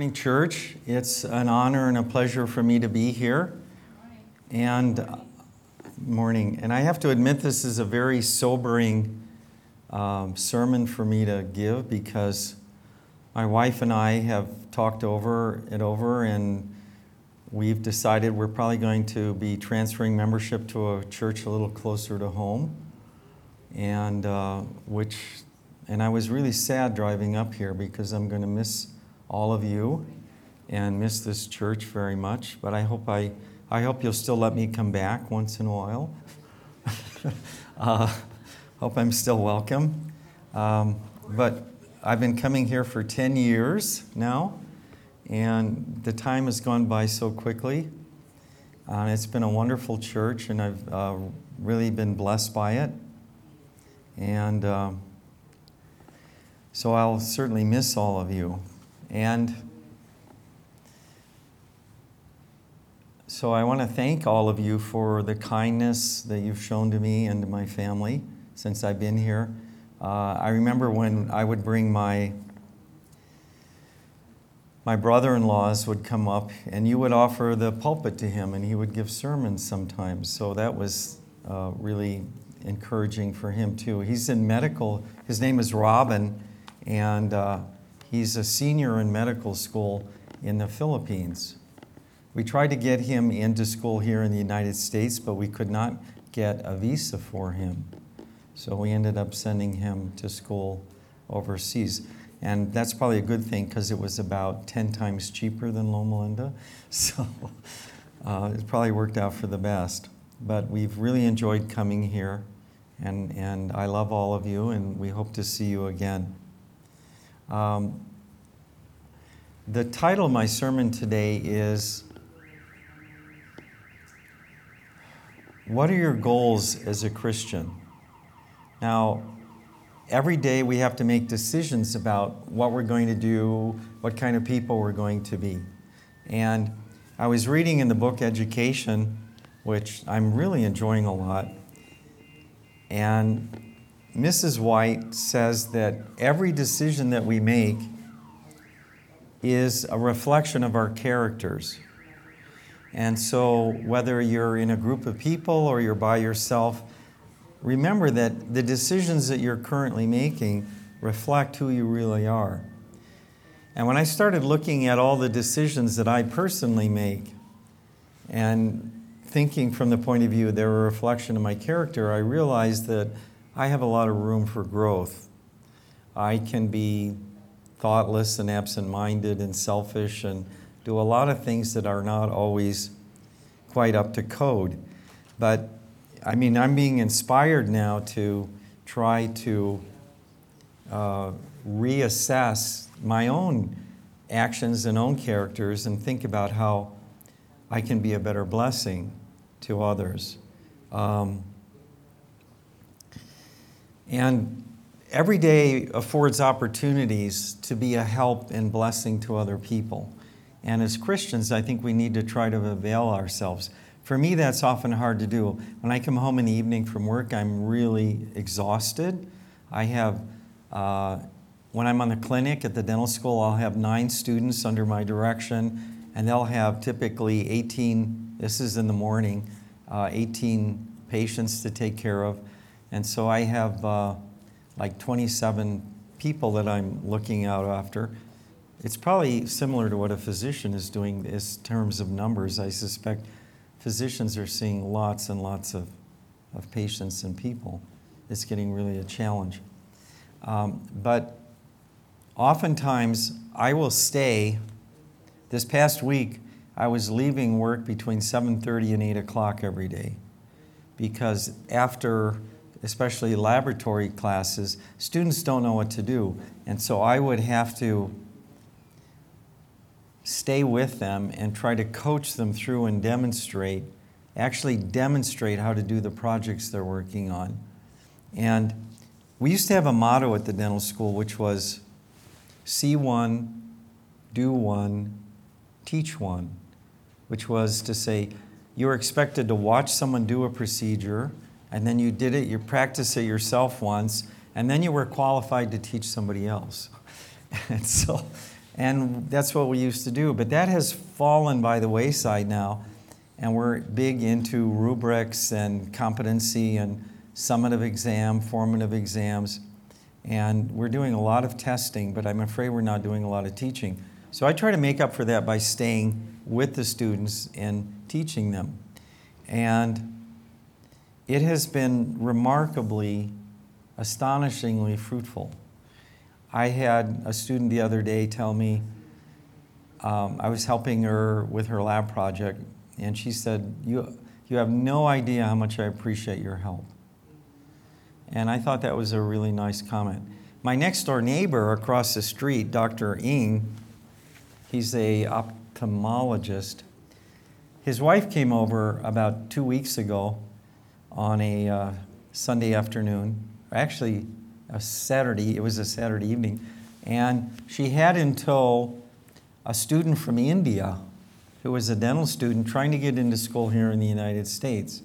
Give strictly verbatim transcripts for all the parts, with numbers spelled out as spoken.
morning, church. It's an honor and a pleasure for me to be here. And uh, morning. And I have to admit, this is a very sobering um, sermon for me to give, because my wife and I have talked over it over, and we've decided we're probably going to be transferring membership to a church a little closer to home, and uh, which. And I was really sad driving up here, because I'm going to miss all of you and miss this church very much. But I hope I, I hope you'll still let me come back once in a while. uh, hope I'm still welcome. Um, but I've been coming here for ten years now, and the time has gone by so quickly. Uh, it's been a wonderful church, and I've uh, really been blessed by it. And Uh, So I'll certainly miss all of you. And so I want to thank all of you for the kindness that you've shown to me and to my family since I've been here. Uh, I remember when I would bring my, my brother-in-laws would come up, and you would offer the pulpit to him, and he would give sermons sometimes. So that was uh, really encouraging for him, too. He's in medical. His name is Robin. And uh, he's a senior in medical school in the Philippines. We tried to get him into school here in the United States, but we could not get a visa for him. So we ended up sending him to school overseas. And that's probably a good thing, because it was about ten times cheaper than Loma Linda. So uh, it probably worked out for the best. But we've really enjoyed coming here, and, and I love all of you, and we hope to see you again. Um, the title of my sermon today is, What Are Your Goals as a Christian? Now, every day we have to make decisions about what we're going to do, what kind of people we're going to be. And I was reading in the book Education, which I'm really enjoying a lot, and Missus White says that every decision that we make is a reflection of our characters. And so whether you're in a group of people or you're by yourself, remember that the decisions that you're currently making reflect who you really are. And when I started looking at all the decisions that I personally make and thinking from the point of view they're a reflection of my character, I realized that I have a lot of room for growth. I can be thoughtless and absent-minded and selfish and do a lot of things that are not always quite up to code. But, I mean, I'm being inspired now to try to uh, reassess my own actions and own characters and think about how I can be a better blessing to others. Um, And every day affords opportunities to be a help and blessing to other people. And as Christians, I think we need to try to avail ourselves. For me, that's often hard to do. When I come home in the evening from work, I'm really exhausted. I have, uh, when I'm on the clinic at the dental school, I'll have nine students under my direction, and they'll have typically eighteen, this is in the morning, uh, eighteen patients to take care of. And so I have uh, like twenty-seven people that I'm looking out after. It's probably similar to what a physician is doing in terms of numbers. I suspect physicians are seeing lots and lots of, of patients and people. It's getting really a challenge. Um, but oftentimes I will stay. This past week, I was leaving work between seven thirty and eight o'clock every day, because after, especially laboratory classes, students don't know what to do. And so I would have to stay with them and try to coach them through and demonstrate, actually demonstrate how to do the projects they're working on. And we used to have a motto at the dental school, which was, see one, do one, teach one, which was to say, you're expected to watch someone do a procedure, and then you did it, you practiced it yourself once, and then you were qualified to teach somebody else. And so And that's what we used to do. But that has fallen by the wayside now. And we're big into rubrics and competency and summative exam, formative exams. And we're doing a lot of testing, but I'm afraid we're not doing a lot of teaching. So I try to make up for that by staying with the students and teaching them. And it has been remarkably, astonishingly fruitful. I had a student the other day tell me, um, I was helping her with her lab project, and she said, you, you have no idea how much I appreciate your help. And I thought that was a really nice comment. My next door neighbor across the street, Doctor Ng, he's an ophthalmologist. His wife came over about two weeks ago on a uh, Sunday afternoon, or actually a Saturday, it was a Saturday evening, and she had in tow a student from India who was a dental student trying to get into school here in the United States.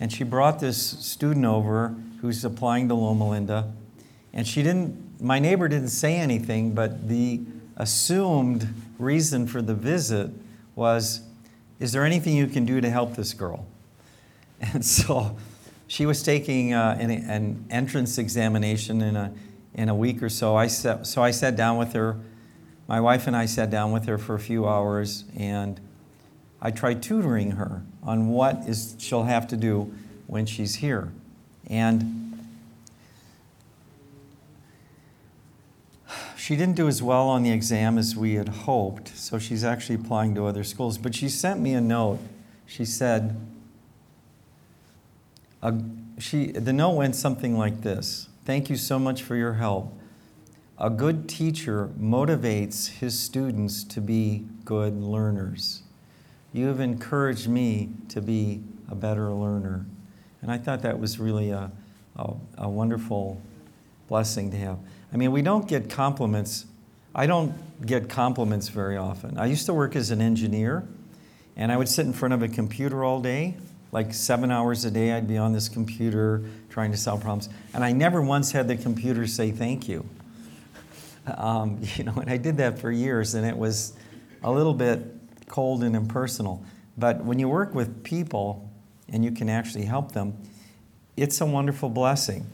And she brought this student over who's applying to Loma Linda, and she didn't, my neighbor didn't say anything, but the assumed reason for the visit was, is there anything you can do to help this girl? And so she was taking uh, an, an entrance examination in a, in a week or so. I sat, so I sat down with her. My wife and I sat down with her for a few hours, and I tried tutoring her on what is she'll have to do when she's here. And she didn't do as well on the exam as we had hoped, so she's actually applying to other schools. But she sent me a note. She said, uh, she, the note went something like this. Thank you so much for your help. A good teacher motivates his students to be good learners. You have encouraged me to be a better learner. And I thought that was really a, a, a wonderful blessing to have. I mean, we don't get compliments. I don't get compliments very often. I used to work as an engineer, and I would sit in front of a computer all day, like seven hours a day. I'd be on this computer trying to solve problems. And I never once had the computer say thank you. um, you know, and I did that for years, and it was a little bit cold and impersonal. But when you work with people and you can actually help them, it's a wonderful blessing.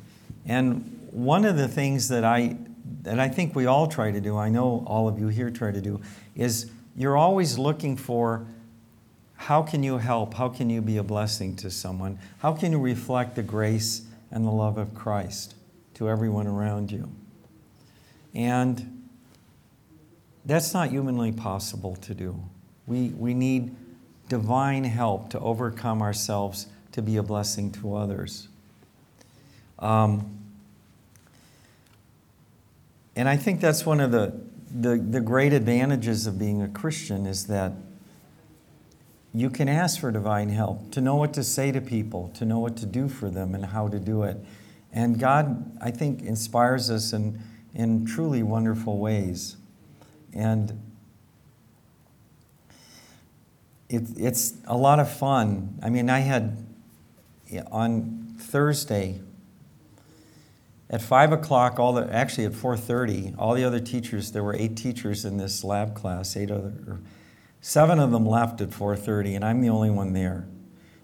And one of the things that I that I think we all try to do, I know all of you here try to do, is you're always looking for how can you help? How can you be a blessing to someone? How can you reflect the grace and the love of Christ to everyone around you? And that's not humanly possible to do. We, we need divine help to overcome ourselves to be a blessing to others. Um, and I think that's one of the, the, the great advantages of being a Christian is that you can ask for divine help, to know what to say to people, to know what to do for them and how to do it. And God, I think, inspires us in, in truly wonderful ways. And It, it's a lot of fun. I mean, I had, on Thursday, at five o'clock, all the, actually at four thirty, all the other teachers, there were eight teachers in this lab class, eight other, or seven of them left at four thirty, and I'm the only one there.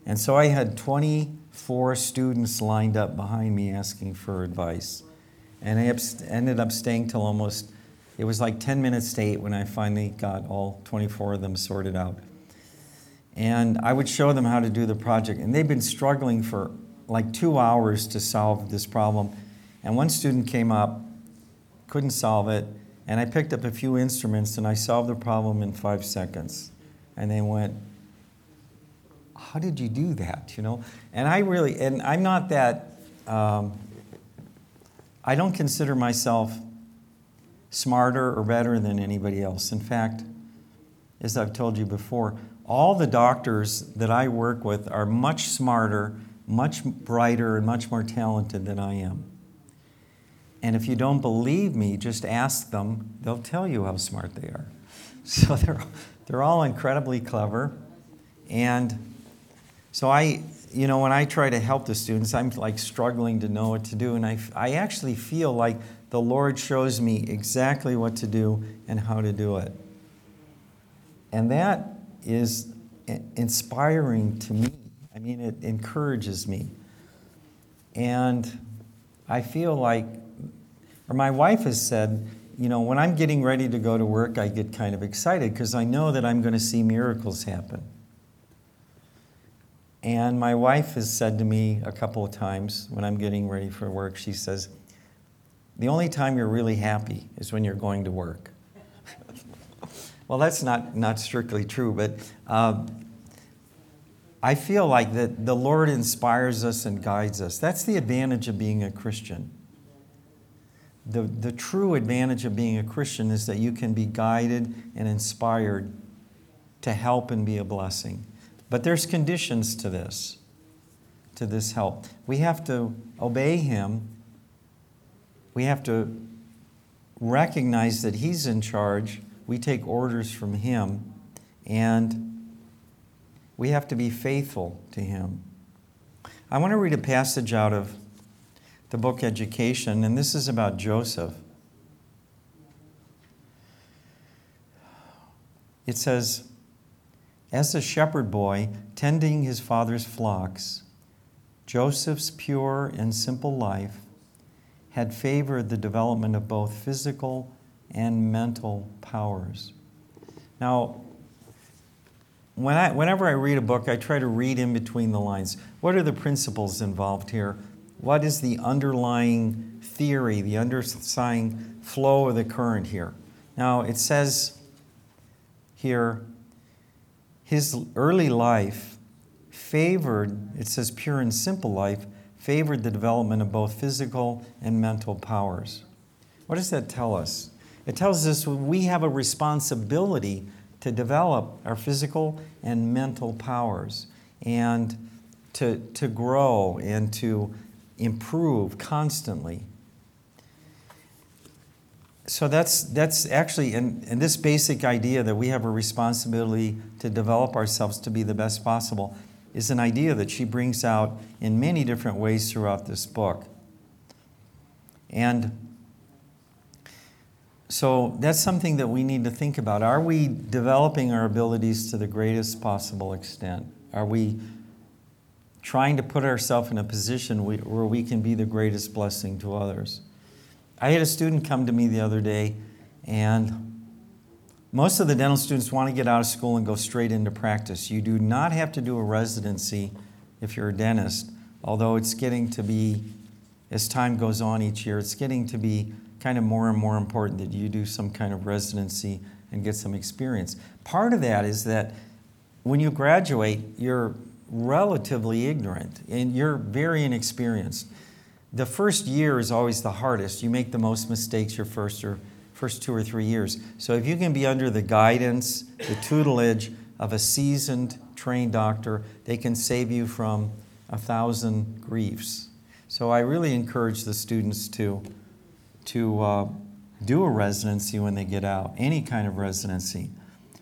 And so I had twenty-four students lined up behind me asking for advice. And I ended up staying till almost, it was like ten minutes to eight when I finally got all twenty-four of them sorted out. And I would show them how to do the project. And they've been struggling for like two hours to solve this problem. And one student came up, couldn't solve it, and I picked up a few instruments and I solved the problem in five seconds. And they went, how did you do that, you know? And I really, and I'm not that, um, I don't consider myself smarter or better than anybody else. In fact, as I've told you before, all the doctors that I work with are much smarter, much brighter, and much more talented than I am. And if you don't believe me, just ask them. They'll tell you how smart they are. So they're, they're all incredibly clever. And so I, you know, when I try to help the students, I'm like struggling to know what to do. And I, I actually feel like the Lord shows me exactly what to do and how to do it. And that is inspiring to me. I mean, it encourages me. And I feel like, or my wife has said, you know, when I'm getting ready to go to work, I get kind of excited because I know that I'm going to see miracles happen. And my wife has said to me a couple of times when I'm getting ready for work, she says, the only time you're really happy is when you're going to work. Well, that's not, not strictly true, but uh, I feel like that the Lord inspires us and guides us. That's the advantage of being a Christian. The, the true advantage of being a Christian is that you can be guided and inspired to help and be a blessing. But there's conditions to this, to this help. We have to obey Him. We have to recognize that He's in charge. We take orders from Him, and we have to be faithful to Him. I want to read a passage out of the book Education, and this is about Joseph. It says, as a shepherd boy tending his father's flocks, Joseph's pure and simple life had favored the development of both physical and mental powers. Now, when I, whenever I read a book, I try to read in between the lines. What are the principles involved here? What is the underlying theory, the underlying flow of the current here? Now, it says here, his early life favored, it says pure and simple life, favored the development of both physical and mental powers. What does that tell us? It tells us we have a responsibility to develop our physical and mental powers and to, to grow and to improve constantly. So that's that's actually, and, and this basic idea that we have a responsibility to develop ourselves to be the best possible is an idea that she brings out in many different ways throughout this book. And so that's something that we need to think about. Are we developing our abilities to the greatest possible extent? Are we trying to put ourselves in a position where we can be the greatest blessing to others? I had a student come to me the other day, and most of the dental students want to get out of school and go straight into practice. You do not have to do a residency if you're a dentist, although it's getting to be, as time goes on each year, it's getting to be kind of more and more important that you do some kind of residency and get some experience. Part of that is that when you graduate, you're relatively ignorant, and you're very inexperienced. The first year is always the hardest. You make the most mistakes your first or first two or three years. So if you can be under the guidance, the tutelage of a seasoned, trained doctor, they can save you from a thousand griefs. So I really encourage the students to, to uh, do a residency when they get out, any kind of residency,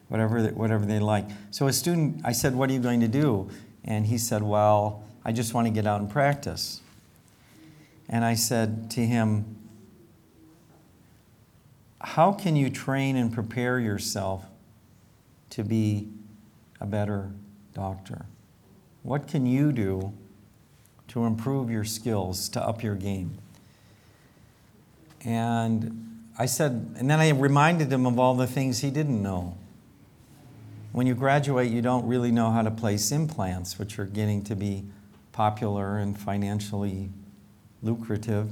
whatever they, whatever they like. So a student, I said, what are you going to do? And he said, well, I just want to get out and practice. And I said to him, how can you train and prepare yourself to be a better doctor? What can you do to improve your skills, to up your game? And I said, and then I reminded him of all the things he didn't know. When you graduate, you don't really know how to place implants, which are getting to be popular and financially lucrative.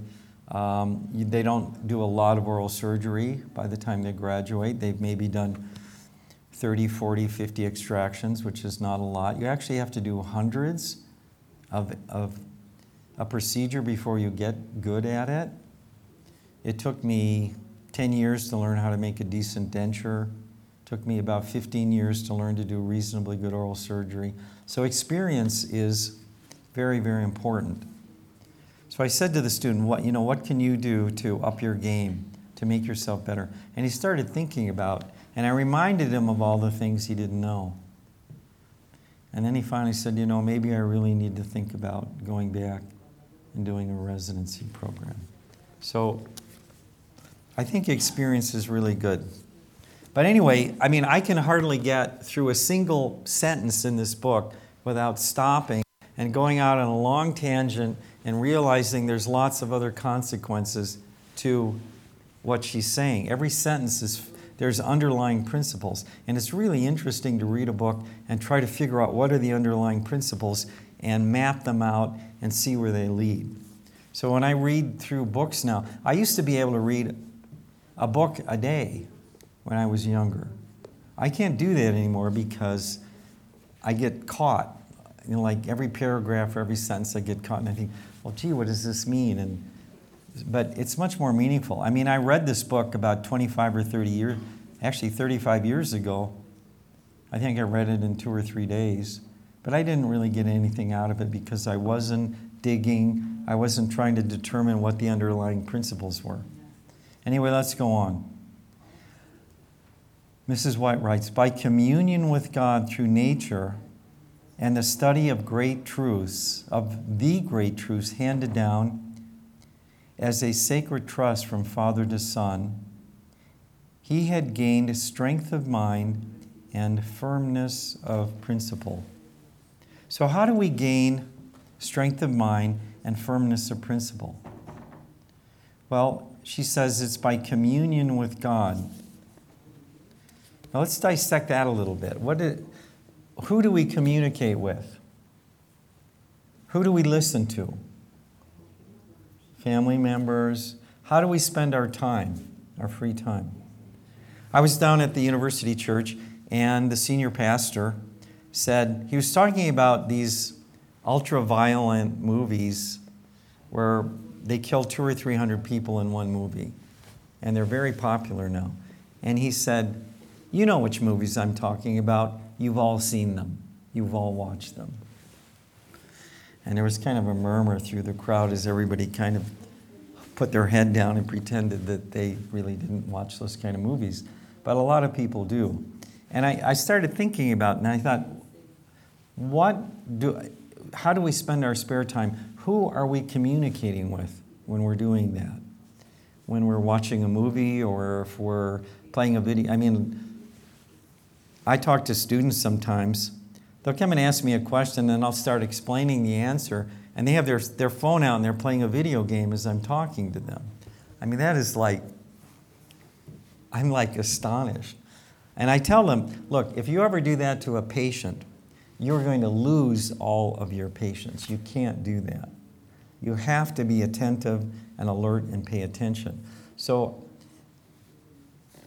Um, they don't do a lot of oral surgery by the time they graduate. They've maybe done thirty, forty, fifty extractions, which is not a lot. You actually have to do hundreds of, of a procedure before you get good at it. It took me ten years to learn how to make a decent denture. It took me about fifteen years to learn to do reasonably good oral surgery. So experience is very, very important. So I said to the student, what, you know, what can you do to up your game, to make yourself better? And he started thinking about, and I reminded him of all the things he didn't know. And then he finally said, you know, maybe I really need to think about going back and doing a residency program. So I think experience is really good. But anyway, I mean, I can hardly get through a single sentence in this book without stopping and going out on a long tangent and realizing there's lots of other consequences to what she's saying. Every sentence is, there's underlying principles. And it's really interesting to read a book and try to figure out what are the underlying principles and map them out and see where they lead. So when I read through books now, I used to be able to read a book a day when I was younger. I can't do that anymore because I get caught. You know, like every paragraph or every sentence I get caught and I think, well, gee, what does this mean? And but it's much more meaningful. I mean, I read this book about twenty-five or thirty years, actually thirty-five years ago. I think I read it in two or three days. But I didn't really get anything out of it because I wasn't digging. I wasn't trying to determine what the underlying principles were. Anyway, let's go on. Missus White writes, by communion with God through nature and the study of great truths, of the great truths handed down as a sacred trust from father to son, he had gained strength of mind and firmness of principle. So how do we gain strength of mind and firmness of principle? Well, she says it's by communion with God. Now let's dissect that a little bit. What did, who do we communicate with? Who do we listen to? Family members. How do we spend our time, our free time? I was down at the university church, and the senior pastor said, he was talking about these ultra-violent movies where they kill two or three hundred people in one movie, and they're very popular now. And he said, you know which movies I'm talking about. You've all seen them. You've all watched them. And there was kind of a murmur through the crowd as everybody kind of put their head down and pretended that they really didn't watch those kind of movies. But a lot of people do. And I, I started thinking about it, and I thought, what do, how do we spend our spare time? Who are we communicating with when we're doing that? When we're watching a movie or if we're playing a video? I mean, I talk to students sometimes. They'll come and ask me a question, and I'll start explaining the answer, and they have their, their phone out, and they're playing a video game as I'm talking to them. I mean, that is like, I'm like astonished. And I tell them, look, if you ever do that to a patient, you're going to lose all of your patients. You can't do that. You have to be attentive and alert and pay attention. So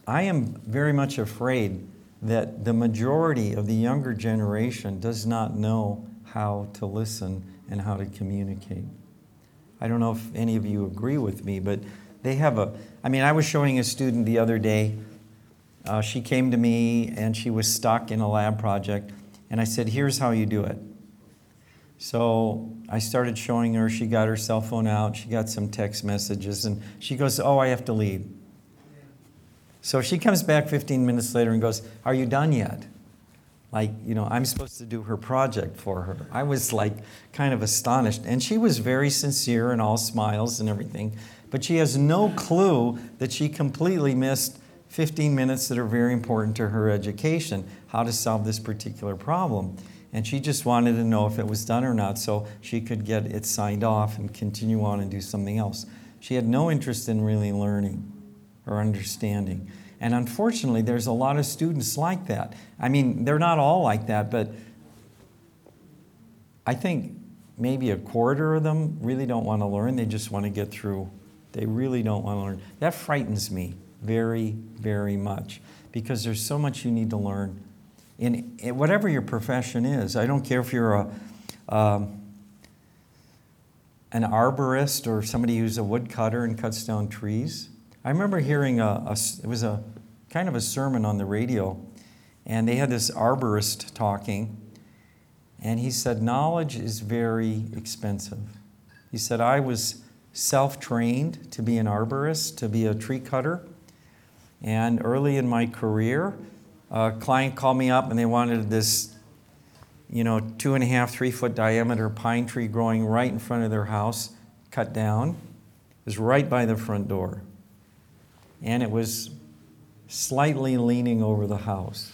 I am very much afraid that the majority of the younger generation does not know how to listen and how to communicate. I don't know if any of you agree with me, but they have a, I mean, I was showing a student the other day. Uh, she came to me and she was stuck in a lab project, and I said, here's how you do it. So I started showing her, she got her cell phone out, she got some text messages, and she goes, oh, I have to leave. So she comes back fifteen minutes later and goes, are you done yet? Like, you know, I'm supposed to do her project for her. I was like kind of astonished. And she was very sincere and all smiles and everything. But she has no clue that she completely missed fifteen minutes that are very important to her education, how to solve this particular problem. And she just wanted to know if it was done or not so she could get it signed off and continue on and do something else. She had no interest in really learning or understanding. And unfortunately, there's a lot of students like that. I mean, they're not all like that, but I think maybe a quarter of them really don't want to learn. They just want to get through. They really don't want to learn. That frightens me very, very much because there's so much you need to learn in, in whatever your profession is. I don't care if you're a um, an arborist or somebody who's a woodcutter and cuts down trees. I remember hearing, a, a, it was a kind of a sermon on the radio, and they had this arborist talking, and he said, knowledge is very expensive. He said, I was self-trained to be an arborist, to be a tree cutter, and early in my career, a client called me up, and they wanted this you know, two and a half, three foot diameter pine tree growing right in front of their house, cut down. It was right by the front door. And it was slightly leaning over the house.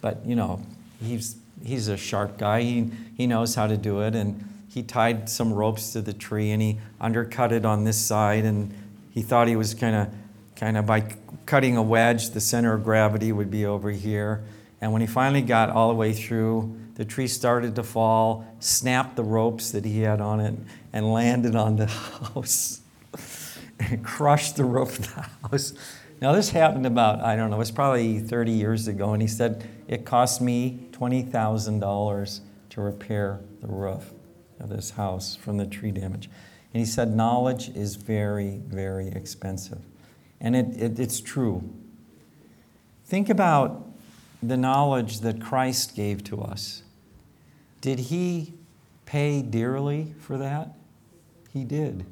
But, you know, he's he's a sharp guy. He, he knows how to do it. And he tied some ropes to the tree and he undercut it on this side. And he thought he was kind of, kind of by cutting a wedge, the center of gravity would be over here. And when he finally got all the way through, the tree started to fall, snapped the ropes that he had on it, and landed on the house and crushed the roof of the house. Now this happened about, I don't know, it was probably thirty years ago, and he said, it cost me twenty thousand dollars to repair the roof of this house from the tree damage. And he said, knowledge is very, very expensive. And it, it, it's true. Think about the knowledge that Christ gave to us. Did he pay dearly for that? He did.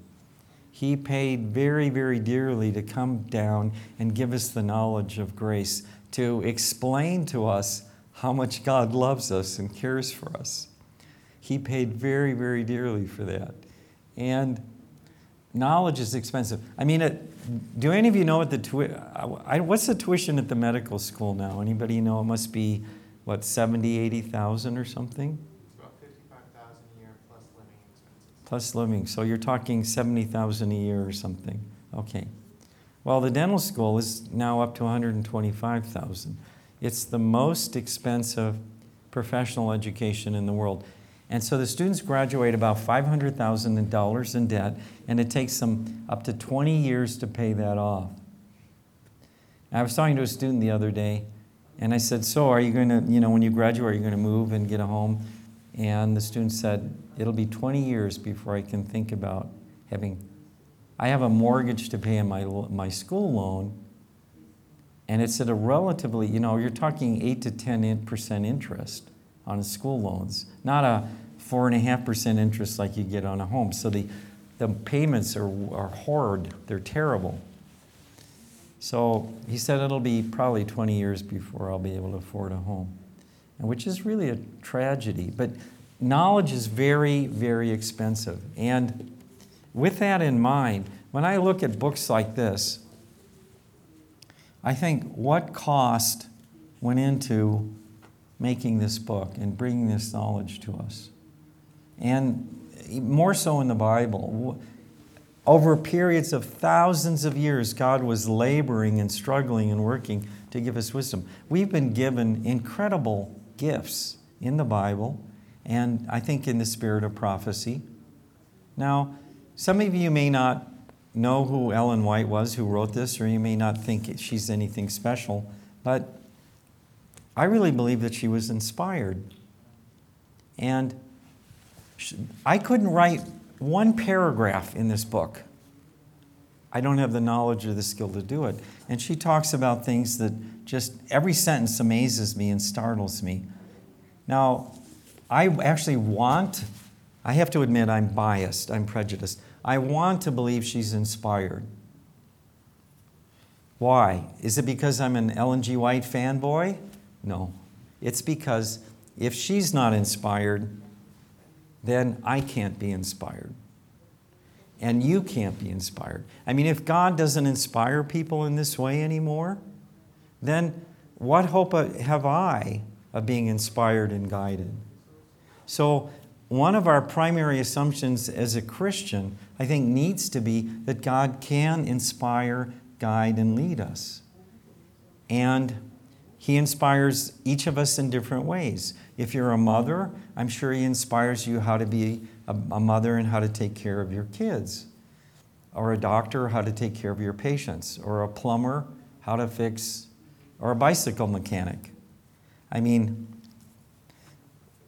He paid very, very dearly to come down and give us the knowledge of grace, to explain to us how much God loves us and cares for us. He paid very, very dearly for that. And knowledge is expensive. I mean, it, do any of you know what the tuition, what's the tuition at the medical school now? Anybody know? It must be, what, seventy, eighty thousand or something? It's about fifty-five thousand a year plus living expenses. Plus living. So you're talking seventy thousand a year or something. Okay. Well, the dental school is now up to one hundred twenty-five thousand. It's the most expensive professional education in the world. And so the students graduate about five hundred thousand dollars in debt, and it takes them up to twenty years to pay that off. I was talking to a student the other day, and I said, so are you going to, you know, when you graduate, are you going to move and get a home? And the student said, it'll be twenty years before I can think about having, I have a mortgage to pay on my, my school loan, and it's at a relatively, you know, you're talking eight to ten percent interest on school loans, not a four and a half percent interest like you get on a home. So the, the payments are, are horrid, they're terrible. So he said it'll be probably twenty years before I'll be able to afford a home, and which is really a tragedy. But knowledge is very, very expensive. And with that in mind, when I look at books like this, I think what cost went into making this book and bringing this knowledge to us. And more so in the Bible. Over periods of thousands of years, God was laboring and struggling and working to give us wisdom. We've been given incredible gifts in the Bible and I think in the spirit of prophecy. Now, some of you may not know who Ellen White was, who wrote this, or you may not think she's anything special, but I really believe that she was inspired. And she, I couldn't write one paragraph in this book. I don't have the knowledge or the skill to do it. And she talks about things that just every sentence amazes me and startles me. Now, I actually want, I have to admit I'm biased, I'm prejudiced. I want to believe she's inspired. Why? Is it because I'm an Ellen G. White fanboy? No, it's because if she's not inspired, then I can't be inspired. And you can't be inspired. I mean, if God doesn't inspire people in this way anymore, then what hope have I of being inspired and guided? So one of our primary assumptions as a Christian, I think, needs to be that God can inspire, guide, and lead us. And He inspires each of us in different ways. If you're a mother, I'm sure He inspires you how to be a, a mother and how to take care of your kids. Or a doctor, how to take care of your patients. Or a plumber, how to fix, or a bicycle mechanic. I mean,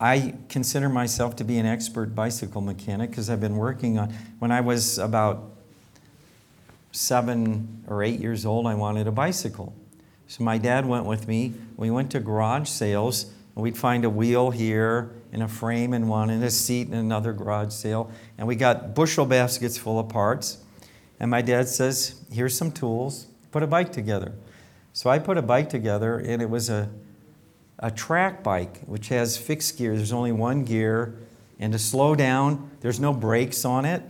I consider myself to be an expert bicycle mechanic because I've been working on, when I was about seven or eight years old, I wanted a bicycle. So my dad went with me. We went to garage sales, and we'd find a wheel here and a frame in one and a seat in another garage sale. And we got bushel baskets full of parts. And my dad says, here's some tools. Put a bike together. So I put a bike together, and it was a a track bike, which has fixed gear. There's only one gear. And to slow down, there's no brakes on it.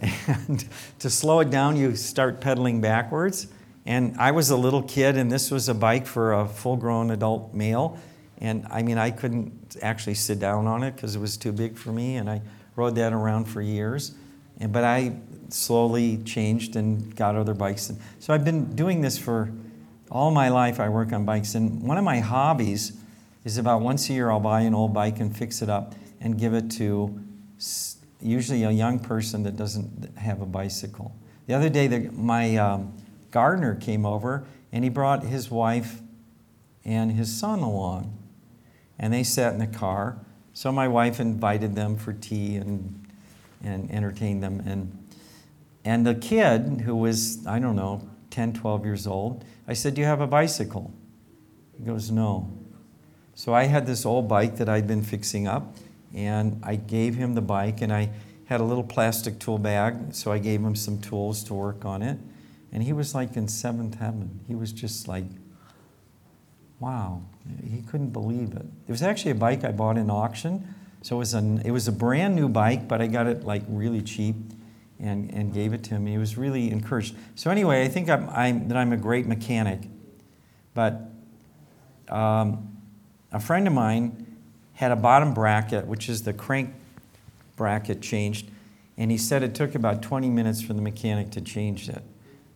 And to slow it down, you start pedaling backwards. And I was a little kid, and this was a bike for a full-grown adult male. And I mean, I couldn't actually sit down on it because it was too big for me. And I rode that around for years. And, but I slowly changed and got other bikes. And so I've been doing this for all my life. I work on bikes. And one of my hobbies is about once a year, I'll buy an old bike and fix it up and give it to usually a young person that doesn't have a bicycle. The other day, the, my um, gardener came over, and he brought his wife and his son along. And they sat in the car. So my wife invited them for tea and and entertained them. And, and the kid, who was, I don't know, ten, twelve years old, I said, "Do you have a bicycle?" He goes, "No." So I had this old bike that I'd been fixing up, and I gave him the bike, and I had a little plastic tool bag, so I gave him some tools to work on it. And he was like in seventh heaven. He was just like, wow, he couldn't believe it. It was actually a bike I bought in auction. So it was, an, it was a brand new bike, but I got it like really cheap and, and gave it to him. He was really encouraged. So anyway, I think I'm, I'm, that I'm a great mechanic. But um, a friend of mine had a bottom bracket, which is the crank bracket, changed. And he said it took about twenty minutes for the mechanic to change it.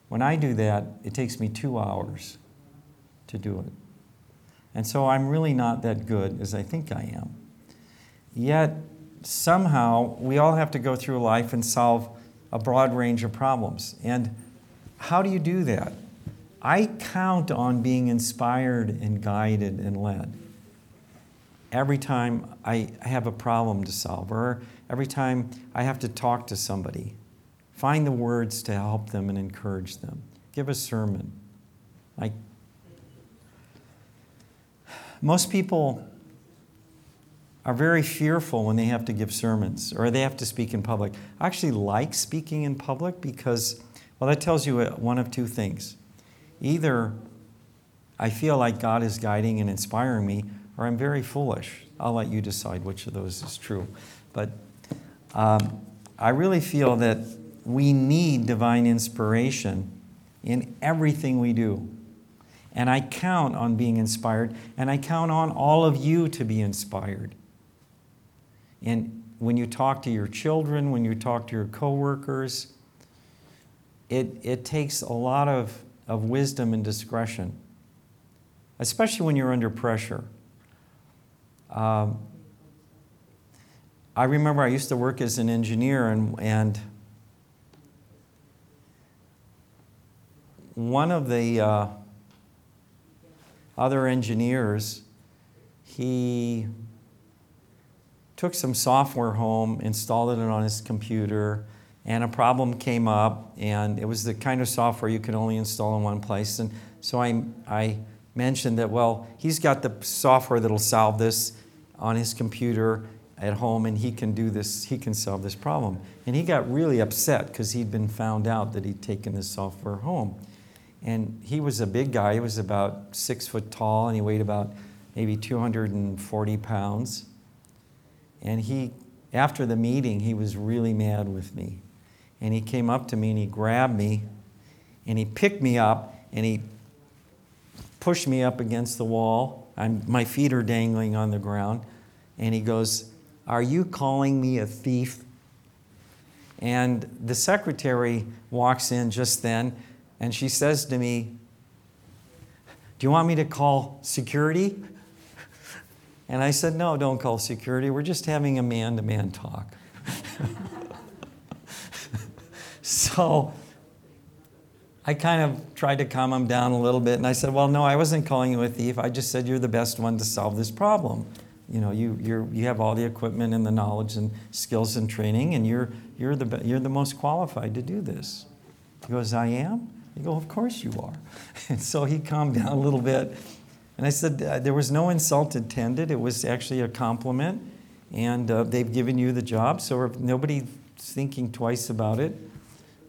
When I do that, it takes me two hours to do it. And so I'm really not that good as I think I am. Yet, somehow, we all have to go through life and solve a broad range of problems. And how do you do that? I count on being inspired and guided and led. Every time I have a problem to solve, or every time I have to talk to somebody, find the words to help them and encourage them. Give a sermon. Like, most people are very fearful when they have to give sermons or they have to speak in public. I actually like speaking in public because, well, that tells you one of two things. Either I feel like God is guiding and inspiring me, or I'm very foolish. I'll let you decide which of those is true. But um, I really feel that we need divine inspiration in everything we do. And I count on being inspired, and I count on all of you to be inspired. And when you talk to your children, when you talk to your coworkers, it, it takes a lot of, of wisdom and discretion, especially when you're under pressure. Um, I remember I used to work as an engineer, and, and one of the uh, other engineers, he took some software home, installed it on his computer, and a problem came up, and it was the kind of software you could only install in one place. And so I, I mentioned that, well, he's got the software that'll solve this on his computer at home, and he can do this, he can solve this problem. And he got really upset because he'd been found out that he'd taken this software home. And he was a big guy. He was about six foot tall, and he weighed about maybe two hundred forty pounds. And he, after the meeting, he was really mad with me. And he came up to me, and he grabbed me, and he picked me up, and he pushed me up against the wall. I'm, my feet are dangling on the ground. And he goes, "Are you calling me a thief?" And the secretary walks in just then, and she says to me, "Do you want me to call security?" And I said, "No, don't call security. We're just having a man-to-man talk." So I kind of tried to calm him down a little bit. And I said, "Well, no, I wasn't calling you a thief. I just said you're the best one to solve this problem. You know, you you're, you have all the equipment and the knowledge and skills and training, and you're you're the you're the most qualified to do this." He goes, "I am?" I go, "Of course you are." And so he calmed down a little bit. And I said, uh, there was no insult intended. It was actually a compliment. And uh, they've given you the job. So if nobody's thinking twice about it,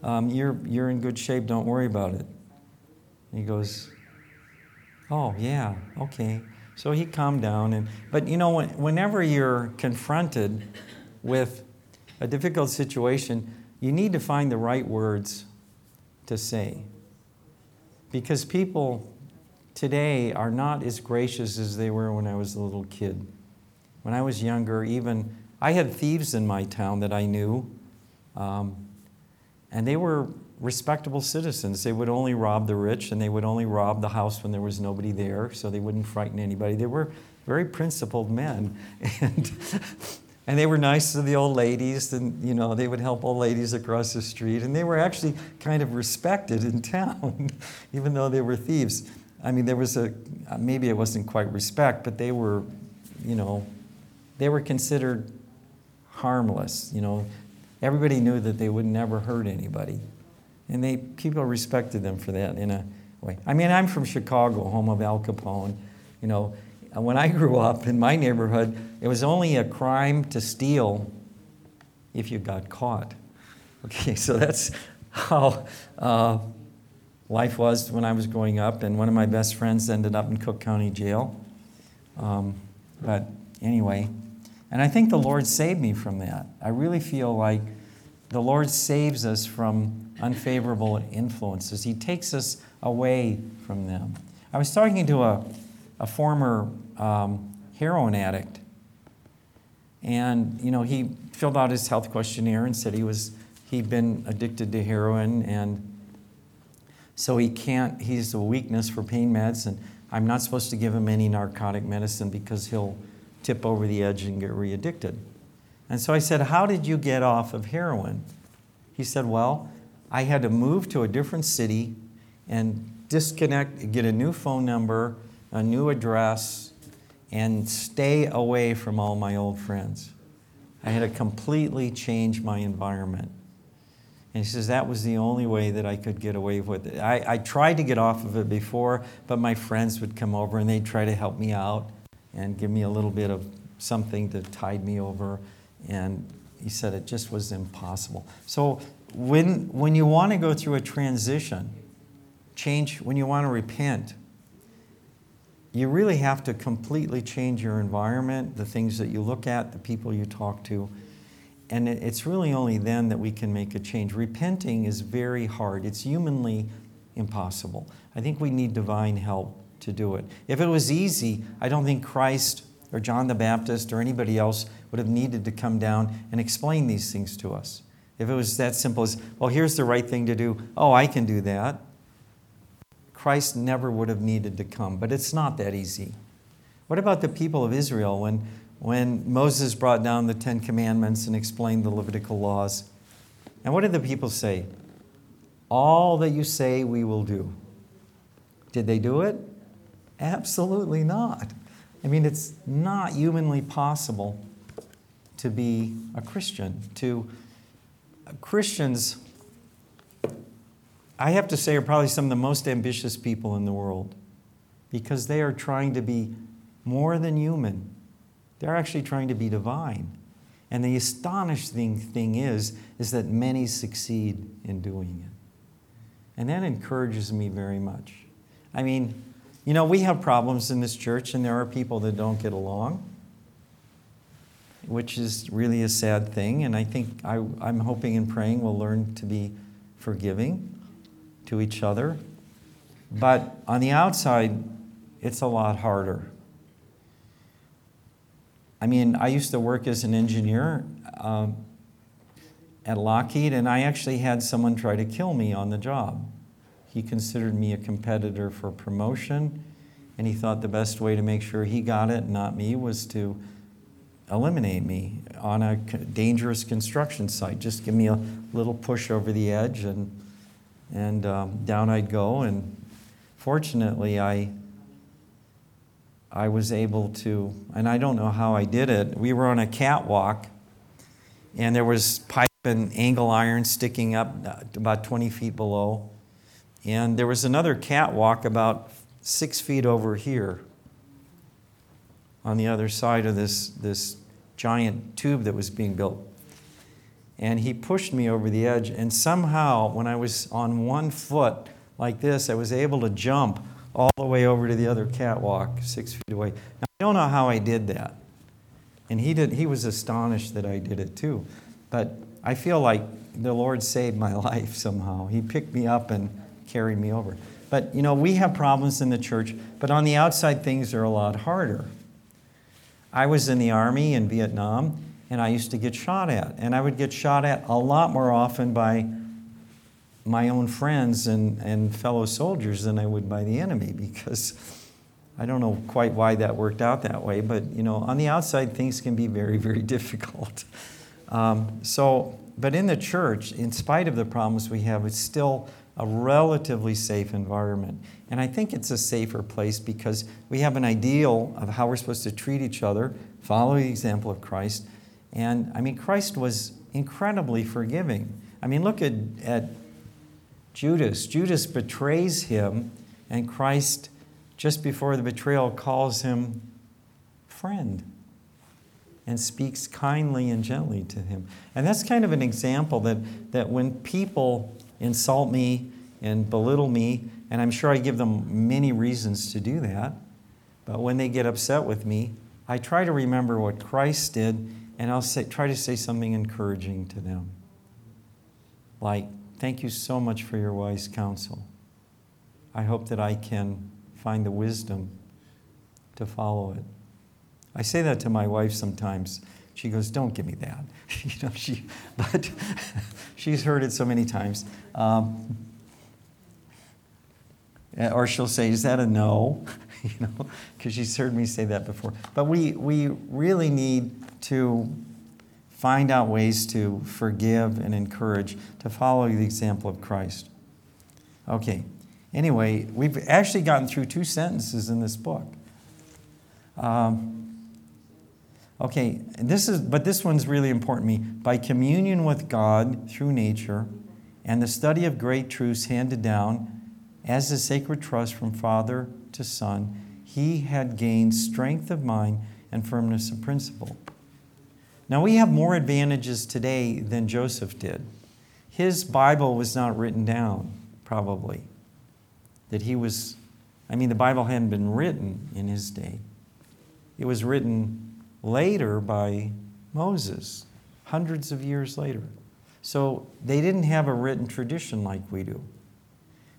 um, you're, you're in good shape. Don't worry about it. And he goes, "Oh, yeah, okay." So he calmed down. And but you know, whenever you're confronted with a difficult situation, you need to find the right words to say. Because people today are not as gracious as they were when I was a little kid. When I was younger, even, I had thieves in my town that I knew, um, and they were respectable citizens. They would only rob the rich, and they would only rob the house when there was nobody there, so they wouldn't frighten anybody. They were very principled men, and and they were nice to the old ladies, and you know, they would help old ladies across the street, and they were actually kind of respected in town, even though they were thieves. I mean, there was a, maybe it wasn't quite respect, but they were, you know, they were considered harmless, you know. Everybody knew that they would never hurt anybody. And they, people respected them for that in a way. I mean, I'm from Chicago, home of Al Capone. You know, when I grew up in my neighborhood, it was only a crime to steal if you got caught. Okay, so that's how uh, life was when I was growing up, and one of my best friends ended up in Cook County Jail. Um, but anyway, and I think the Lord saved me from that. I really feel like the Lord saves us from unfavorable influences. He takes us away from them. I was talking to a, a former um, heroin addict, and you know, he filled out his health questionnaire and said he was he'd been addicted to heroin, and so he can't, he's a weakness for pain meds, and I'm not supposed to give him any narcotic medicine because he'll tip over the edge and get re-addicted. And so I said, how did you get off of heroin? He said, well, I had to move to a different city and disconnect, get a new phone number, a new address, and stay away from all my old friends. I had to completely change my environment. And he says, that was the only way that I could get away with it. I, I tried to get off of it before, but my friends would come over and they'd try to help me out and give me a little bit of something to tide me over. And he said it just was impossible. So when when you want to go through a transition, change, when you want to repent, you really have to completely change your environment, the things that you look at, the people you talk to. And it's really only then that we can make a change. Repenting is very hard. It's humanly impossible. I think we need divine help to do it. If it was easy, I don't think Christ or John the Baptist or anybody else would have needed to come down and explain these things to us. If it was that simple as, well, here's the right thing to do. Oh, I can do that. Christ never would have needed to come, but it's not that easy. What about the people of Israel when When Moses brought down the Ten Commandments and explained the Levitical laws? And what did the people say? All that you say we will do. Did they do it? Absolutely not. I mean, it's not humanly possible to be a Christian. To Christians, I have to say, are probably some of the most ambitious people in the world, because they are trying to be more than human. They're actually trying to be divine. And the astonishing thing is, is that many succeed in doing it. And that encourages me very much. I mean, you know, we have problems in this church, and there are people that don't get along, which is really a sad thing. And I think I, I'm hoping and praying we'll learn to be forgiving to each other. But on the outside, it's a lot harder. I mean, I used to work as an engineer um, at Lockheed, and I actually had someone try to kill me on the job. He considered me a competitor for promotion, and he thought the best way to make sure he got it, not me, was to eliminate me on a dangerous construction site. Just give me a little push over the edge, and, and um, down I'd go. And fortunately, I... I was able to, and I don't know how I did it. We were on a catwalk, and there was pipe and angle iron sticking up about twenty feet below. And there was another catwalk about six feet over here on the other side of this, this giant tube that was being built. And he pushed me over the edge, and somehow, when I was on one foot like this, I was able to jump all the way over to the other catwalk six feet away. Now, I don't know how I did that. And he did. He was astonished that I did it too. But I feel like the Lord saved my life somehow. He picked me up and carried me over. But, you know, we have problems in the church, but on the outside things are a lot harder. I was in the Army in Vietnam, and I used to get shot at. And I would get shot at a lot more often by my own friends and, and fellow soldiers than I would by the enemy, because I don't know quite why that worked out that way, but, you know, on the outside, things can be very, very difficult. Um, so, but in the church, in spite of the problems we have, it's still a relatively safe environment. And I think it's a safer place because we have an ideal of how we're supposed to treat each other, follow the example of Christ. And, I mean, Christ was incredibly forgiving. I mean, look at, at Judas. Judas betrays him, and Christ, just before the betrayal, calls him friend and speaks kindly and gently to him. And that's kind of an example that, that when people insult me and belittle me, and I'm sure I give them many reasons to do that, but when they get upset with me, I try to remember what Christ did, and I'll say, try to say something encouraging to them. Like, thank you so much for your wise counsel. I hope that I can find the wisdom to follow it. I say that to my wife sometimes. She goes, don't give me that. you know, she, but she's heard it so many times. Um, or she'll say, is that a no? you know, because she's heard me say that before. But we, we really need to find out ways to forgive and encourage, to follow the example of Christ. Okay, anyway, we've actually gotten through two sentences in this book. Um, okay, this is, but this one's really important to me. By communion with God through nature and the study of great truths handed down as the sacred trust from father to son, he had gained strength of mind and firmness of principle. Now, we have more advantages today than Joseph did. His Bible was not written down, probably. That he was, I mean, the Bible hadn't been written in his day. It was written later by Moses, hundreds of years later. So they didn't have a written tradition like we do.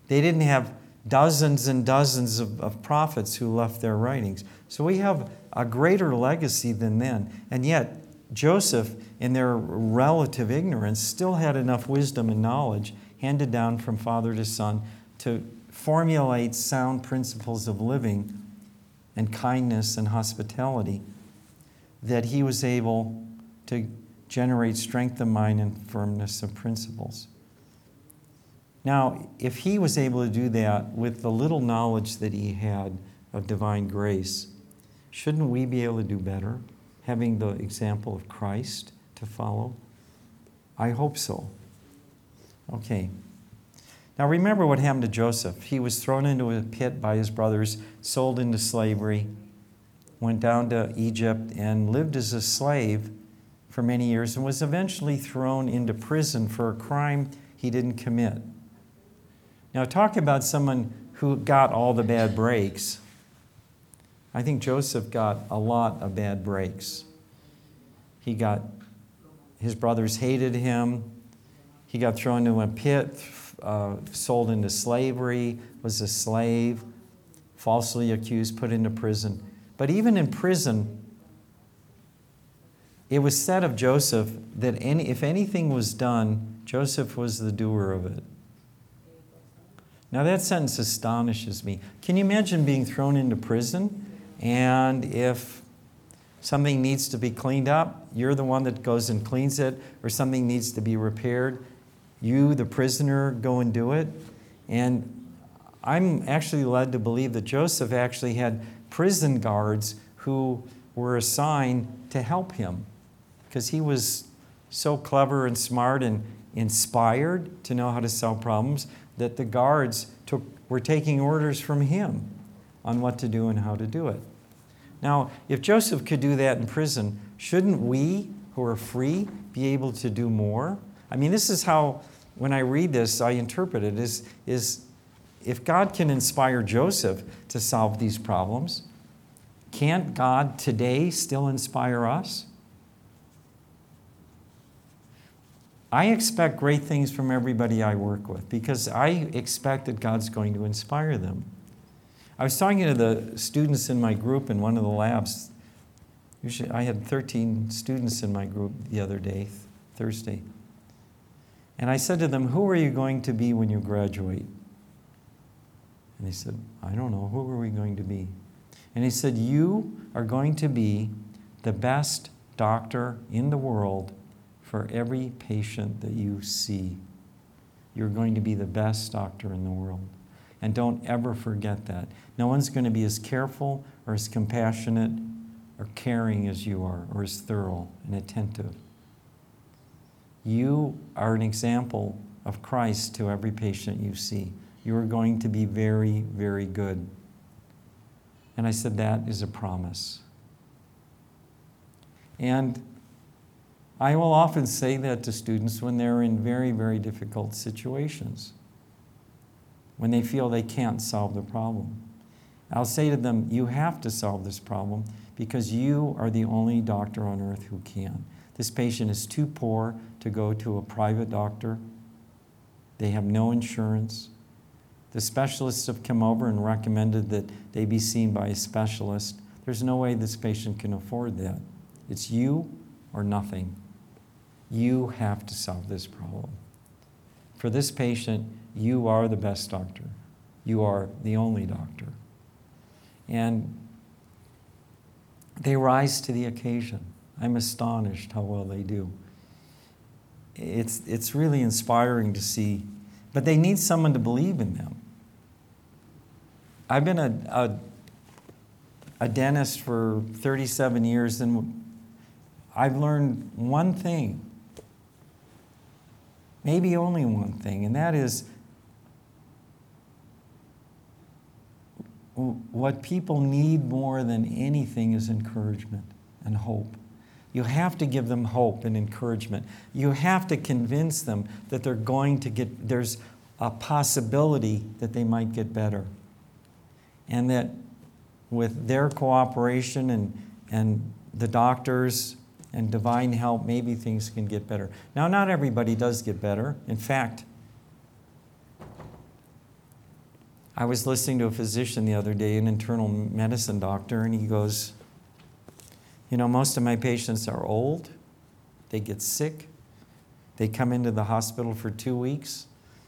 They didn't have dozens and dozens of, of prophets who left their writings. So we have a greater legacy than then, and yet Joseph, in their relative ignorance, still had enough wisdom and knowledge handed down from father to son to formulate sound principles of living and kindness and hospitality that he was able to generate strength of mind and firmness of principles. Now, if he was able to do that with the little knowledge that he had of divine grace, shouldn't we be able to do better? Having the example of Christ to follow? I hope so. Okay. Now remember what happened to Joseph. He was thrown into a pit by his brothers, sold into slavery, went down to Egypt and lived as a slave for many years and was eventually thrown into prison for a crime he didn't commit. Now talk about someone who got all the bad breaks. I think Joseph got a lot of bad breaks. He got, his brothers hated him. He got thrown into a pit, uh, sold into slavery, was a slave, falsely accused, put into prison. But even in prison, it was said of Joseph that any, if anything was done, Joseph was the doer of it. Now that sentence astonishes me. Can you imagine being thrown into prison? And if something needs to be cleaned up, you're the one that goes and cleans it, or something needs to be repaired, you, the prisoner, go and do it. And I'm actually led to believe that Joseph actually had prison guards who were assigned to help him, because he was so clever and smart and inspired to know how to solve problems that the guards took, were taking orders from him on what to do and how to do it. Now, if Joseph could do that in prison, shouldn't we, who are free, be able to do more? I mean, this is how, when I read this, I interpret it, is, is If God can inspire Joseph to solve these problems, can't God today still inspire us? I expect great things from everybody I work with because I expect that God's going to inspire them. I was talking to the students in my group in one of the labs. Usually I had thirteen students in my group the other day, Thursday. And I said to them, who are you going to be when you graduate? And they said, I don't know, who are we going to be? And he said, you are going to be the best doctor in the world for every patient that you see. You're going to be the best doctor in the world. And don't ever forget that. No one's going to be as careful or as compassionate or caring as you are, or as thorough and attentive. You are an example of Christ to every patient you see. You are going to be very, very good. And I said, that is a promise. And I will often say that to students when they're in very, very difficult situations, when they feel they can't solve the problem. I'll say to them, you have to solve this problem because you are the only doctor on earth who can. This patient is too poor to go to a private doctor. They have no insurance. The specialists have come over and recommended that they be seen by a specialist. There's no way this patient can afford that. It's you or nothing. You have to solve this problem. For this patient, you are the best doctor. You are the only doctor. And they rise to the occasion. I'm astonished how well they do. It's, it's really inspiring to see. But they need someone to believe in them. I've been a, a, a dentist for thirty-seven years, and I've learned one thing, maybe only one thing, and that is what people need more than anything is encouragement and hope. You have to give them hope and encouragement. You have to convince them that they're going to get, there's a possibility that they might get better. And that with their cooperation and, and the doctors and divine help, maybe things can get better. Now, not everybody does get better. In fact, I was listening to a physician the other day, an internal medicine doctor, and he goes, you know, most of my patients are old, they get sick, they come into the hospital for two weeks,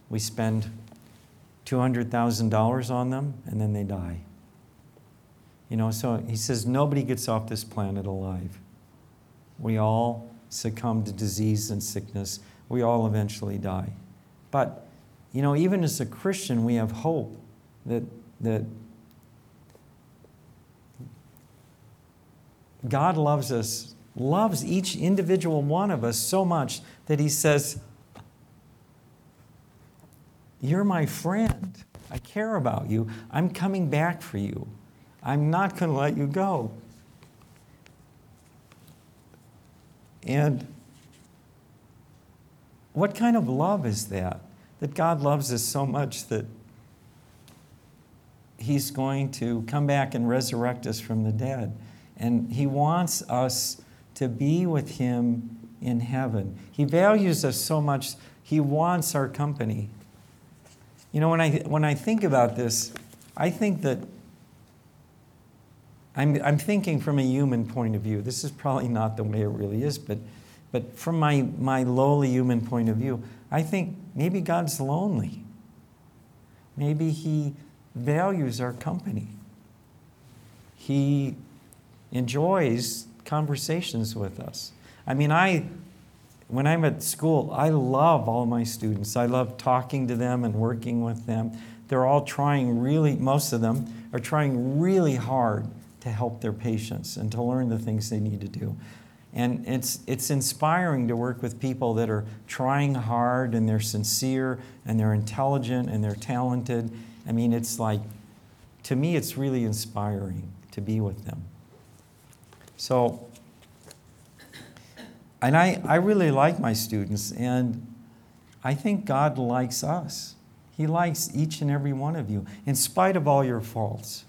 we spend two hundred thousand dollars on them, and then they die. You know, so he says, nobody gets off this planet alive. We all succumb to disease and sickness. We all eventually die. But, you know, even as a Christian, we have hope that that God loves us, loves each individual one of us so much that he says, you're my friend. I care about you. I'm coming back for you. I'm not going to let you go. And what kind of love is that? That God loves us so much that he's going to come back and resurrect us from the dead. And he wants us to be with him in heaven. He values us so much, he wants our company. You know, when I when I think about this, I think that I'm I'm thinking from a human point of view. This is probably not the way it really is, but but from my, my lowly human point of view, I think maybe God's lonely. Maybe he values our company. He enjoys conversations with us. I mean, I, when I'm at school, I love all my students. I love talking to them and working with them. They're all trying really, most of them are trying really hard to help their patients and to learn the things they need to do. And it's it's inspiring to work with people that are trying hard and they're sincere and they're intelligent and they're talented. I mean, it's like, to me, it's really inspiring to be with them. So, and I, I really like my students, and I think God likes us. He likes each and every one of you, in spite of all your faults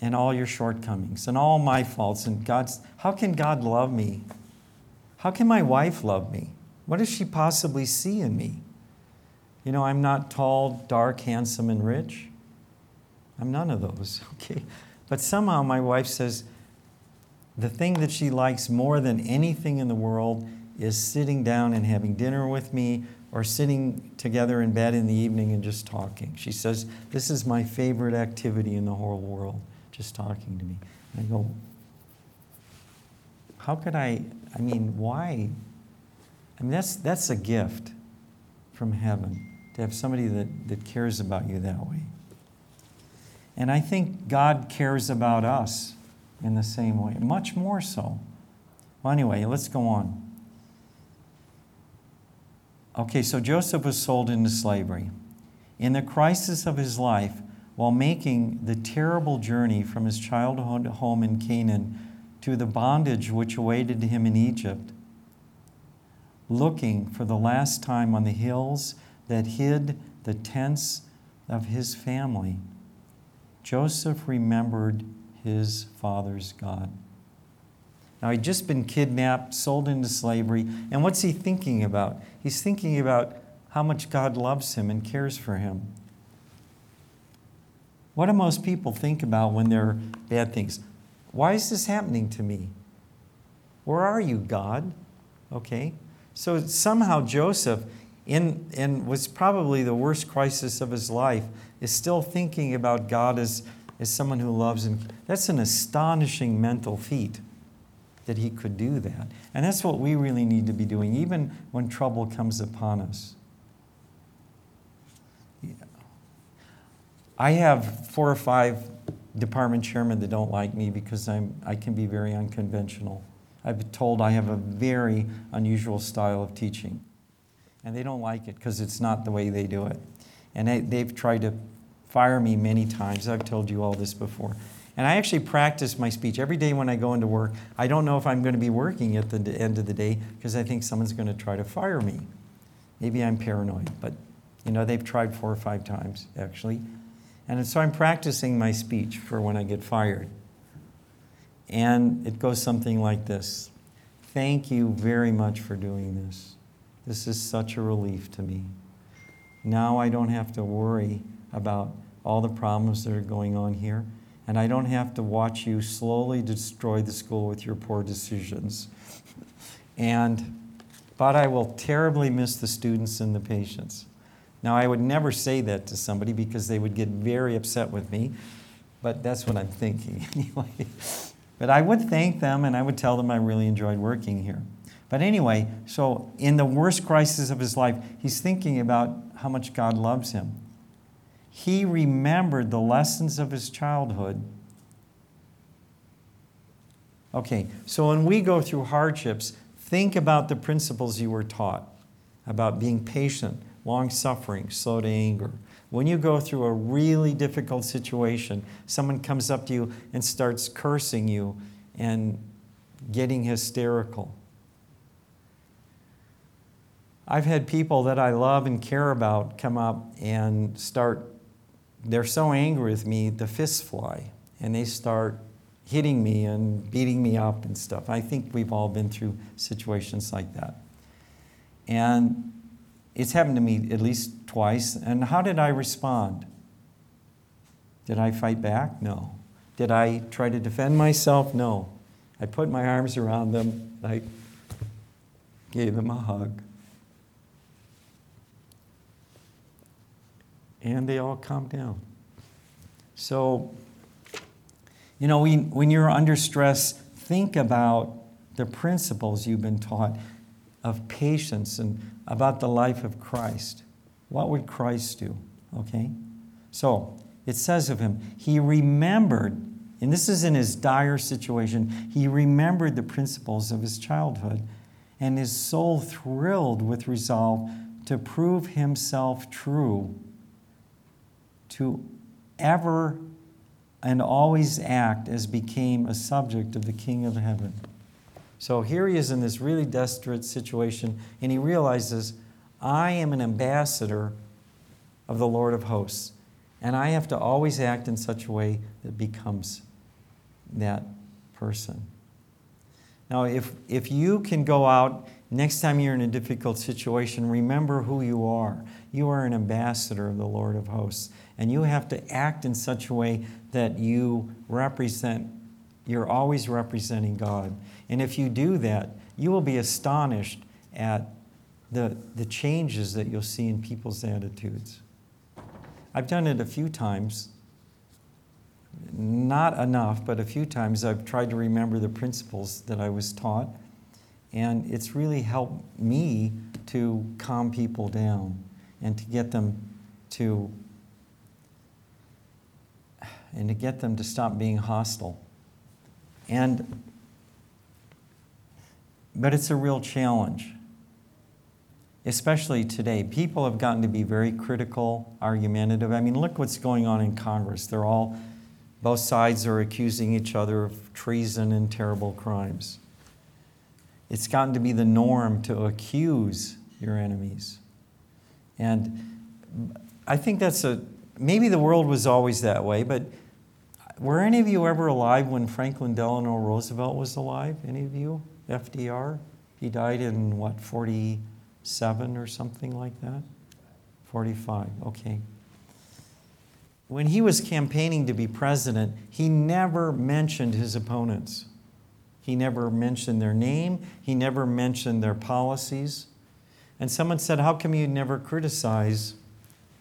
and all your shortcomings and all my faults. And God's, how can God love me? How can my wife love me? What does she possibly see in me? You know, I'm not tall, dark, handsome, and rich. I'm none of those, okay? But somehow my wife says the thing that she likes more than anything in the world is sitting down and having dinner with me, or sitting together in bed in the evening and just talking. She says, this is my favorite activity in the whole world, just talking to me. And I go, how could I, I mean, why? I mean, that's that's a gift from heaven, to have somebody that, that cares about you that way. And I think God cares about us in the same way, much more so. Well, anyway, let's go on. Okay, so Joseph was sold into slavery. In the crisis of his life, while making the terrible journey from his childhood home in Canaan to the bondage which awaited him in Egypt, looking for the last time on the hills that hid the tents of his family, Joseph remembered his father's God. Now, he'd just been kidnapped, sold into slavery, and what's he thinking about? He's thinking about how much God loves him and cares for him. What do most people think about when they're bad things? Why is this happening to me? Where are you, God? Okay. So somehow Joseph, in, in was probably the worst crisis of his life, is still thinking about God as, as someone who loves him. That's an astonishing mental feat, that he could do that. And that's what we really need to be doing, even when trouble comes upon us. Yeah. I have four or five department chairmen that don't like me because I'm, I can be very unconventional. I've been told I have a very unusual style of teaching. And they don't like it because it's not the way they do it. And they, they've tried to fire me many times. I've told you all this before. And I actually practice my speech every day when I go into work. I don't know if I'm going to be working at the end of the day because I think someone's going to try to fire me. Maybe I'm paranoid, but you know, they've tried four or five times actually. And so I'm practicing my speech for when I get fired. And it goes something like this. Thank you very much for doing this. This is such a relief to me. Now I don't have to worry about all the problems that are going on here. And I don't have to watch you slowly destroy the school with your poor decisions. and but I will terribly miss the students and the patients. Now, I would never say that to somebody because they would get very upset with me, but that's what I'm thinking anyway. But I would thank them, and I would tell them I really enjoyed working here. But anyway, so in the worst crisis of his life, he's thinking about how much God loves him. He remembered the lessons of his childhood. Okay, so when we go through hardships, think about the principles you were taught about being patient, long-suffering, slow to anger. When you go through a really difficult situation, someone comes up to you and starts cursing you and getting hysterical. I've had people that I love and care about come up and start. They're so angry with me, the fists fly, and they start hitting me and beating me up and stuff. I think we've all been through situations like that. And it's happened to me at least twice. And how did I respond? Did I fight back? No. Did I try to defend myself? No. I put my arms around them. I gave them a hug. And they all calm down. So, you know, we, when you're under stress, think about the principles you've been taught of patience and about the life of Christ. What would Christ do? Okay? So, it says of him, he remembered, and this is in his dire situation, he remembered the principles of his childhood, and his soul thrilled with resolve to prove himself true, to ever and always act as became a subject of the King of Heaven. So here he is in this really desperate situation, and he realizes, I am an ambassador of the Lord of hosts. And I have to always act in such a way that becomes that person. Now, if, if you can go out next time you're in a difficult situation, remember who you are. You are an ambassador of the Lord of hosts. And you have to act in such a way that you represent, you're always representing God. And if you do that, you will be astonished at the, the changes that you'll see in people's attitudes. I've done it a few times. Not enough, but a few times I've tried to remember the principles that I was taught, and it's really helped me to calm people down and to get them to and to get them to stop being hostile. And but it's a real challenge, especially today. People have gotten to be very critical, argumentative. I mean, look what's going on in Congress. They're all Both sides are accusing each other of treason and terrible crimes. It's gotten to be the norm to accuse your enemies. And I think that's a, maybe the world was always that way, but were any of you ever alive when Franklin Delano Roosevelt was alive? Any of you? F D R? He died in, what, forty-seven or something like that? forty-five, okay. When he was campaigning to be president, he never mentioned his opponents. He never mentioned their name. He never mentioned their policies. And someone said, how come you never criticize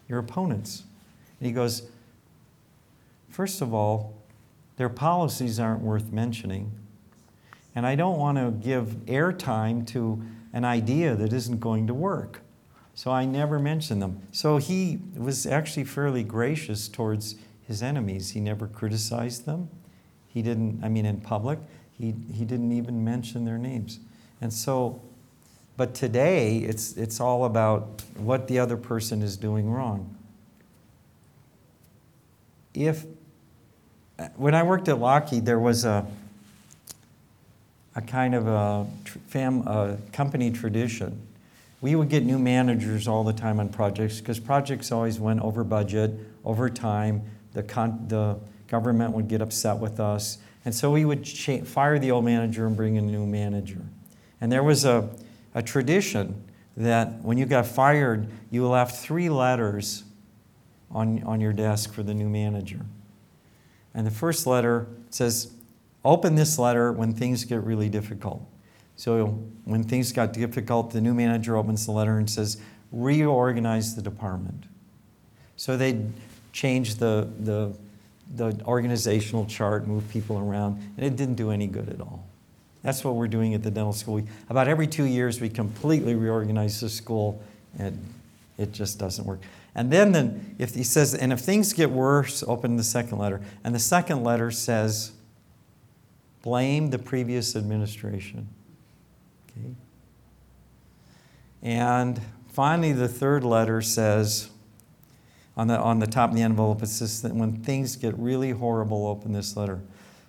your opponents? And he goes, first of all, their policies aren't worth mentioning. And I don't want to give airtime to an idea that isn't going to work. So I never mentioned them. So he was actually fairly gracious towards his enemies. He never criticized them. He didn't, I mean, in public, he, he didn't even mention their names. And so, but today, it's, it's all about what the other person is doing wrong. If, when I worked at Lockheed, there was a, a kind of a, fam, a company tradition. We would get new managers all the time on projects because projects always went over budget, over time. The, con- the government would get upset with us. And so we would cha- fire the old manager and bring in a new manager. And there was a, a tradition that when you got fired, you left three letters on, on your desk for the new manager. And the first letter says, open this letter when things get really difficult. So when things got difficult, the new manager opens the letter and says, reorganize the department. So they'd change the, the, the organizational chart, move people around, and it didn't do any good at all. That's what we're doing at the dental school. We, about every two years, we completely reorganize the school, and it just doesn't work. And then the, if he says, and if things get worse, open the second letter. And the second letter says, blame the previous administration. Okay. And finally, the third letter says, on the on the top of the envelope, it says that when things get really horrible, open this letter.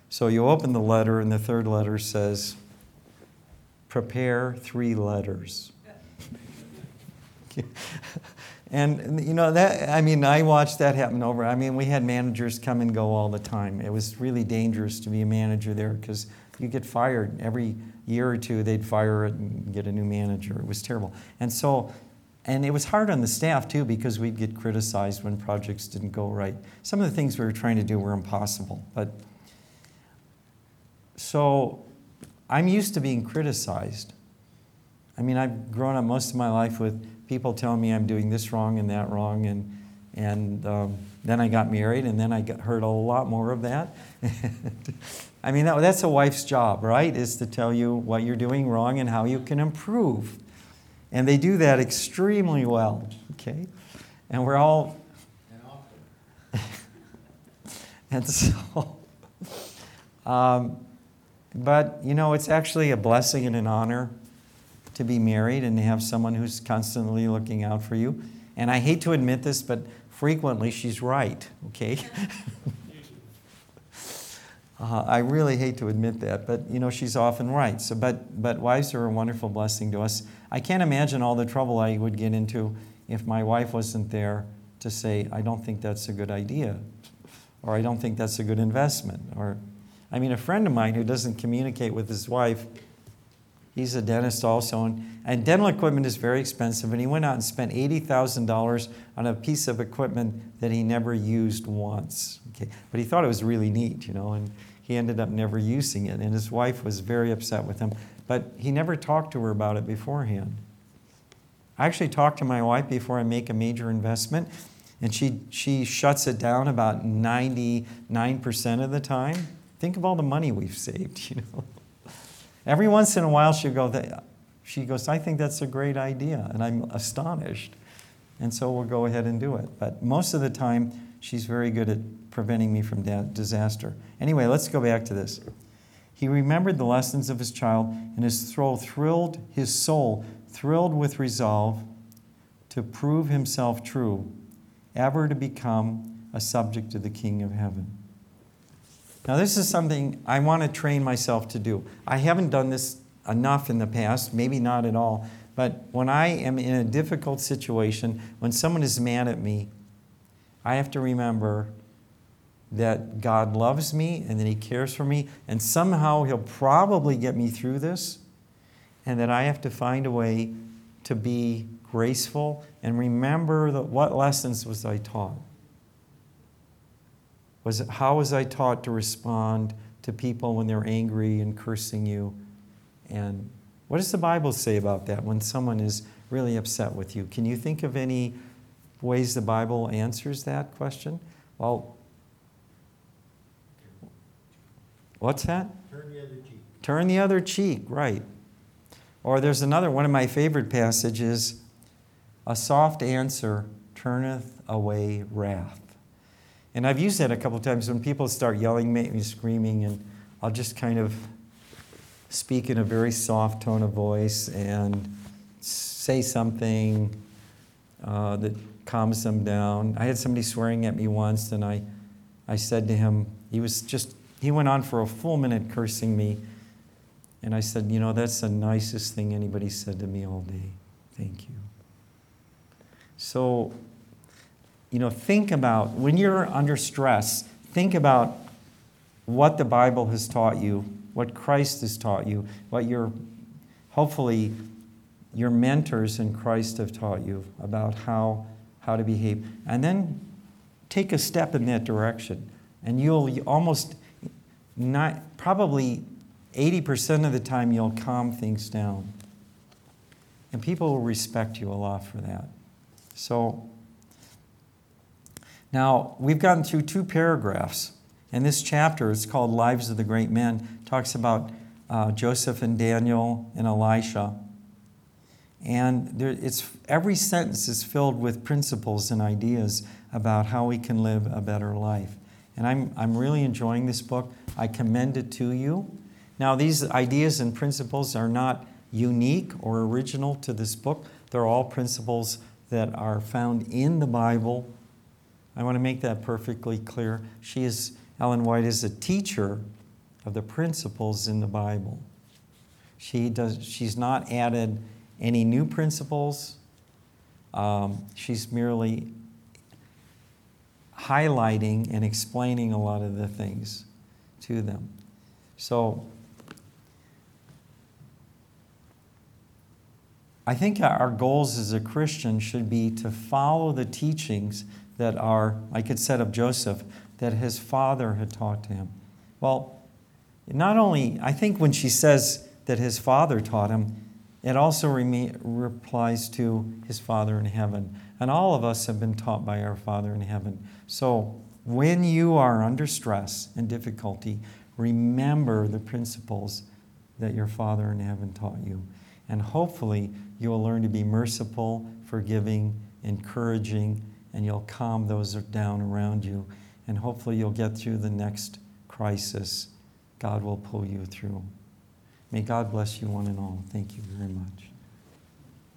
So you open the letter, and the third letter says, prepare three letters. And you know that I mean, I watched that happen over. I mean, we had managers come and go all the time. It was really dangerous to be a manager there because you get fired every year or two, they'd fire it and get a new manager. It was terrible. And so, and it was hard on the staff too because we'd get criticized when projects didn't go right. Some of the things we were trying to do were impossible. But so I'm used to being criticized. I mean, I've grown up most of my life with people telling me I'm doing this wrong and that wrong, and and um, then I got married, and then I got, heard a lot more of that. I mean, that, that's a wife's job, right? Is to tell you what you're doing wrong and how you can improve. And they do that extremely well, okay? And we're all... And often. And so... Um, but, you know, it's actually a blessing and an honor to be married and to have someone who's constantly looking out for you. And I hate to admit this, but frequently she's right, okay? Uh, I really hate to admit that, but you know she's often right. So, but but wives are a wonderful blessing to us. I can't imagine all the trouble I would get into if my wife wasn't there to say, I don't think that's a good idea, or I don't think that's a good investment. Or, I mean, a friend of mine who doesn't communicate with his wife, he's a dentist also, and, and dental equipment is very expensive, and he went out and spent eighty thousand dollars on a piece of equipment that he never used once. Okay. But he thought it was really neat, you know, and he ended up never using it, and his wife was very upset with him. But he never talked to her about it beforehand. I actually talk to my wife before I make a major investment, and she, she shuts it down about ninety-nine percent of the time. Think of all the money we've saved, you know. Every once in a while she'll go, she goes, I think that's a great idea, and I'm astonished. And so we'll go ahead and do it. But most of the time, she's very good at preventing me from disaster. Anyway, let's go back to this. He remembered the lessons of his child, and his soul thrilled, his soul thrilled with resolve to prove himself true, ever to become a subject of the King of Heaven. Now, this is something I want to train myself to do. I haven't done this enough in the past, maybe not at all, but when I am in a difficult situation, when someone is mad at me, I have to remember that God loves me and that He cares for me, and somehow He'll probably get me through this, and that I have to find a way to be graceful and remember that what lessons was I taught. Was how was I taught to respond to people when they're angry and cursing you? And what does the Bible say about that when someone is really upset with you? Can you think of any ways the Bible answers that question? Well, what's that? Turn the other cheek. Turn the other cheek, right. Or there's another, one of my favorite passages, a soft answer turneth away wrath. And I've used that a couple times when people start yelling at me, screaming, and I'll just kind of speak in a very soft tone of voice and say something uh, that calms them down. I had somebody swearing at me once, and I, I said to him, he was just, he went on for a full minute cursing me, and I said, you know, that's the nicest thing anybody said to me all day. Thank you. So, you know, think about, when you're under stress, think about what the Bible has taught you, what Christ has taught you, what your, hopefully, your mentors in Christ have taught you about how, how to behave. And then take a step in that direction. And you'll almost, not probably eighty percent of the time, you'll calm things down. And people will respect you a lot for that. So, now, we've gotten through two paragraphs, and this chapter, it's called Lives of the Great Men, talks about uh, Joseph and Daniel and Elisha. And there, it's, every sentence is filled with principles and ideas about how we can live a better life. And I'm, I'm really enjoying this book. I commend it to you. Now, these ideas and principles are not unique or original to this book. They're all principles that are found in the Bible. I want to make that perfectly clear. She is, Ellen White is a teacher of the principles in the Bible. She does, she's not added any new principles. Um, she's merely highlighting and explaining a lot of the things to them. So, I think our goals as a Christian should be to follow the teachings that are, like it said of Joseph, that his father had taught to him. Well, not only, I think when she says that his father taught him, it also rem- replies to his Father in heaven. And all of us have been taught by our Father in heaven. So when you are under stress and difficulty, remember the principles that your Father in heaven taught you. And hopefully you will learn to be merciful, forgiving, encouraging, and you'll calm those down around you. And hopefully you'll get through the next crisis. God will pull you through. May God bless you one and all. Thank you very much.